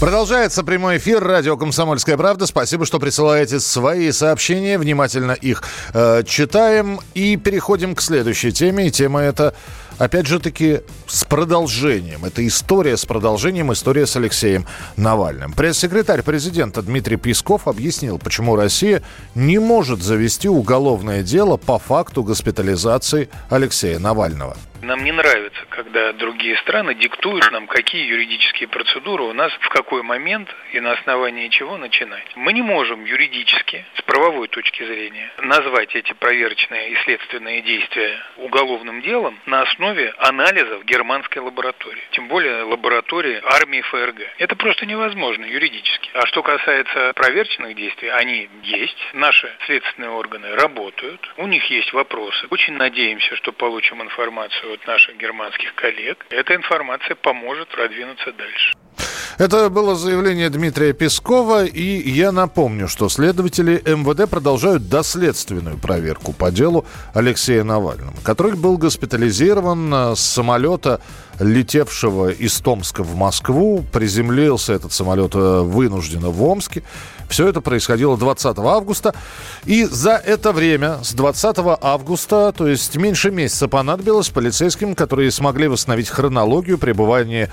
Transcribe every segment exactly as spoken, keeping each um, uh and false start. Продолжается прямой эфир радио «Комсомольская правда». Спасибо, что присылаете свои сообщения. Внимательно их э, читаем и переходим к следующей теме. И тема эта, опять же таки, с продолжением. Это история с продолжением, история с Алексеем Навальным. Пресс-секретарь президента Дмитрий Песков объяснил, почему Россия не может завести уголовное дело по факту госпитализации Алексея Навального. Нам не нравится, когда другие страны диктуют нам, какие юридические процедуры у нас, в какой момент и на основании чего начинать. Мы не можем юридически, с правовой точки зрения, назвать эти проверочные и следственные действия уголовным делом на основе анализов германской лаборатории, тем более лаборатории армии эф эр гэ. Это просто невозможно юридически. А что касается проверочных действий, они есть. Наши следственные органы работают, у них есть вопросы. Очень надеемся, что получим информацию от наших германских коллег. Эта информация поможет продвинуться дальше. Это было заявление Дмитрия Пескова, и я напомню, что следователи эм вэ дэ продолжают доследственную проверку по делу Алексея Навального, который был госпитализирован с самолета, летевшего из Томска в Москву. Приземлился этот самолет вынужденно в Омске. Все это происходило двадцатого августа. И за это время, с двадцатого августа, то есть меньше месяца, понадобилось полицейским, которые смогли восстановить хронологию пребывания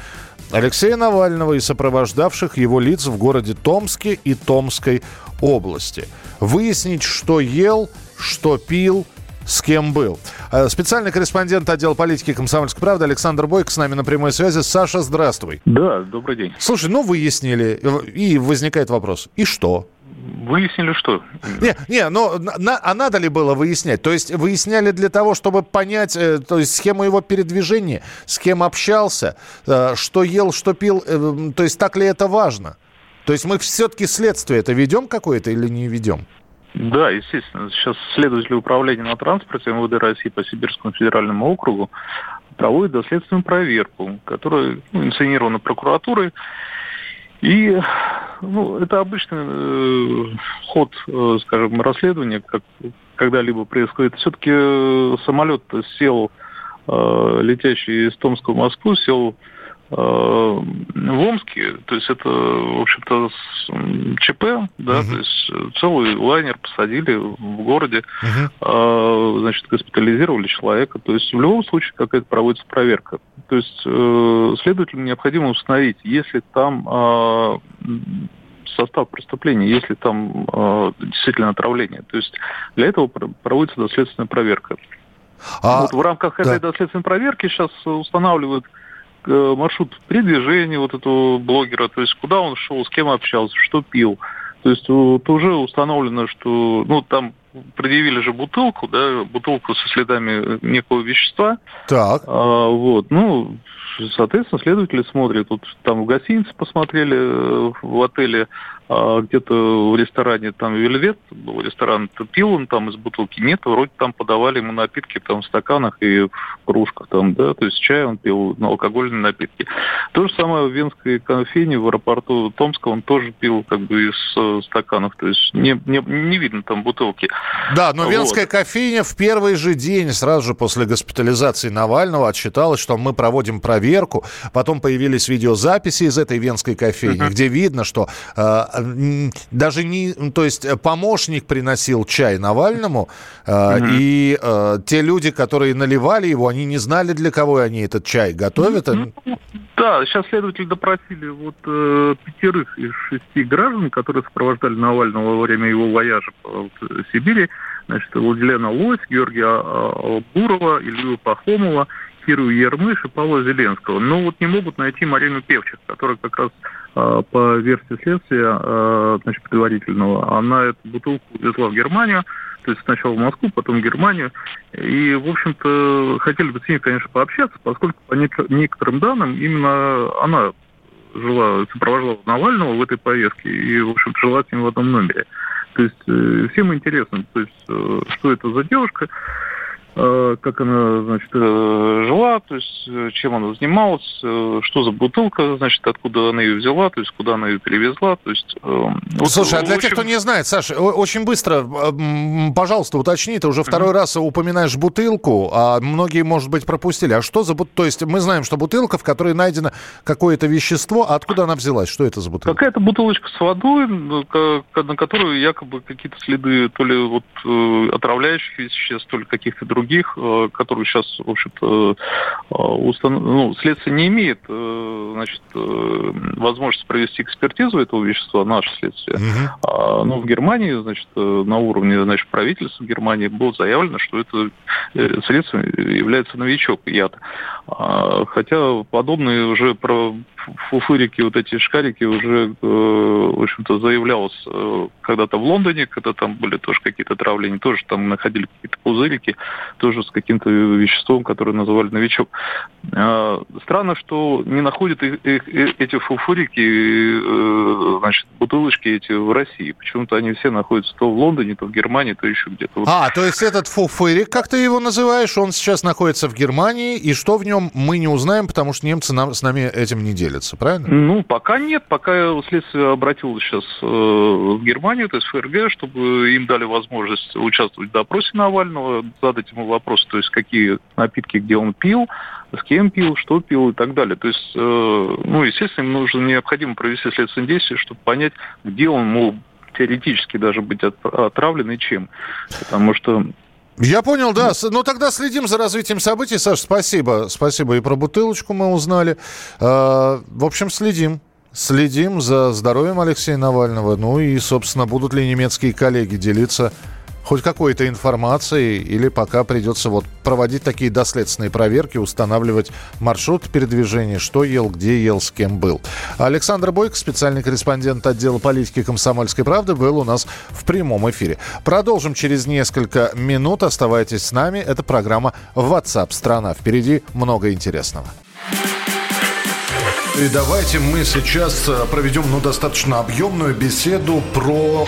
Алексея Навального и сопровождавших его лиц в городе Томске и Томской области. Выяснить, что ел, что пил, с кем был. Специальный корреспондент отдела политики «Комсомольской правды» Александр Бойко с нами на прямой связи. Саша, здравствуй. Да, добрый день. Слушай, ну выяснили, и возникает вопрос, и что? Выяснили что? Не, не, но на, а надо ли было выяснять? То есть выясняли для того, чтобы понять, то есть схему его передвижения, с кем общался, что ел, что пил, то есть так ли это важно? То есть мы все-таки следствие это ведем какое-то или не ведем? Да, естественно. Сейчас следователи управления на транспорте эм вэ дэ России по Сибирскому федеральному округу проводят доследственную проверку, которая ну, инициирована прокуратурой. И ну, это обычный э, ход, э, скажем, расследования, как, когда-либо происходит. Все-таки э, самолет сел, э, летящий из Томска в Москву, сел э, в Омске. То есть это, в общем-то, ЧП, да, uh-huh. то есть целый лайнер посадили в городе, uh-huh. э, значит, госпитализировали человека. То есть в любом случае какая-то проводится проверка. То есть э, следователям необходимо установить, если там э, состав преступления, если там э, действительно отравление. То есть для этого проводится доследственная проверка. А, вот в рамках да. этой доследственной проверки сейчас устанавливают э, маршрут передвижения вот этого блогера, то есть куда он шел, с кем общался, что пил. То есть вот уже установлено, что ну там предъявили же бутылку, да, бутылку со следами некого вещества. Так. А, вот, ну, соответственно, следователи смотрят. Вот там в гостинице посмотрели, в отеле, а где-то в ресторане, там Вельвет, был ресторан, пил он там из бутылки, нет, вроде там подавали ему напитки там, в стаканах и в кружках, там, да, то есть чай он пил, ну, алкогольные напитки. То же самое в Венской кофейне, в аэропорту Томска он тоже пил как бы из э, стаканов, то есть не, не, не видно там бутылки. Да, но Венская вот. кофейня в первый же день, сразу же после госпитализации Навального, отчиталась, что мы проводим проверку. Потом появились видеозаписи из этой Венской кофейни, uh-huh. где видно, что э, даже не... То есть помощник приносил чай Навальному, э, uh-huh. и э, те люди, которые наливали его, они не знали, для кого они этот чай готовят. Uh-huh. Да, сейчас следователи допросили вот э, пятерых из шести граждан, которые сопровождали Навального во время его вояжа по Сибири. Значит, Валделина Лойс, Георгия Бурова, Илью Пахомова, Кирилла Ермыша и Павла Зеленского. Но вот не могут найти Марину Певчих, которая как раз э, по версии следствия э, значит, предварительного, она эту бутылку везла в Германию. То есть сначала в Москву, потом в Германию. И, в общем-то, хотели бы с ней, конечно, пообщаться, поскольку по некоторым данным именно она жила, сопровождала Навального в этой поездке и, в общем-то, жила с ним в одном номере. То есть всем интересно, то есть, что это за девушка. как она, значит, жила, то есть чем она занималась, что за бутылка, значит, откуда она ее взяла, то есть куда она ее перевезла, то есть... Вот, слушай, а для общем... тех, кто не знает, Саша, очень быстро, пожалуйста, уточни, ты уже второй mm-hmm. раз упоминаешь бутылку, а многие, может быть, пропустили. А что за бутылка? То есть мы знаем, что бутылка, в которой найдено какое-то вещество, а откуда она взялась? Что это за бутылка? Какая-то бутылочка с водой, на которую якобы какие-то следы то ли вот отравляющих веществ, то ли каких-то других, других, которые сейчас, в общем-то, установ... ну, следствие не имеет, значит, возможности провести экспертизу этого вещества, наше следствие. Mm-hmm. А, ну, в Германии, значит, на уровне, значит, правительства Германии было заявлено, что это средство является новичок, яд. А, хотя подобные уже про фуфырики, вот эти шкарики уже, в общем-то, заявлялось когда-то в Лондоне, когда там были тоже какие-то травления, тоже там находили какие-то пузырики, тоже с каким-то веществом, которое называли новичок. Странно, что не находят эти фуфурики, значит, бутылочки эти в России. Почему-то они все находятся то в Лондоне, то в Германии, то еще где-то. А, то есть этот фуфырик, как ты его называешь, он сейчас находится в Германии, и что в нем, мы не узнаем, потому что немцы нам, с нами этим не делятся, правильно? Ну, пока нет. Пока следствие обратилось сейчас в Германию, то есть в ФРГ, чтобы им дали возможность участвовать в допросе Навального, задать ему вопрос, то есть какие напитки, где он пил, с кем пил, что пил и так далее. То есть, э, ну, естественно, им нужно, необходимо провести следственные действия, чтобы понять, где он мог теоретически даже быть отравлен и чем. Потому что... Я понял, да. Ну, тогда следим за развитием событий. Саш, спасибо. Спасибо. И про бутылочку мы узнали. Э, в общем, следим. Следим за здоровьем Алексея Навального. Ну и, собственно, будут ли немецкие коллеги делиться хоть какой-то информации, или пока придется вот проводить такие доследственные проверки, устанавливать маршрут передвижения, что ел, где ел, с кем был. Александр Бойко, специальный корреспондент отдела политики «Комсомольской правды», был у нас в прямом эфире. Продолжим через несколько минут. Оставайтесь с нами. Это программа WhatsApp страна. Впереди много интересного. И давайте мы сейчас проведем, ну, достаточно объемную беседу про...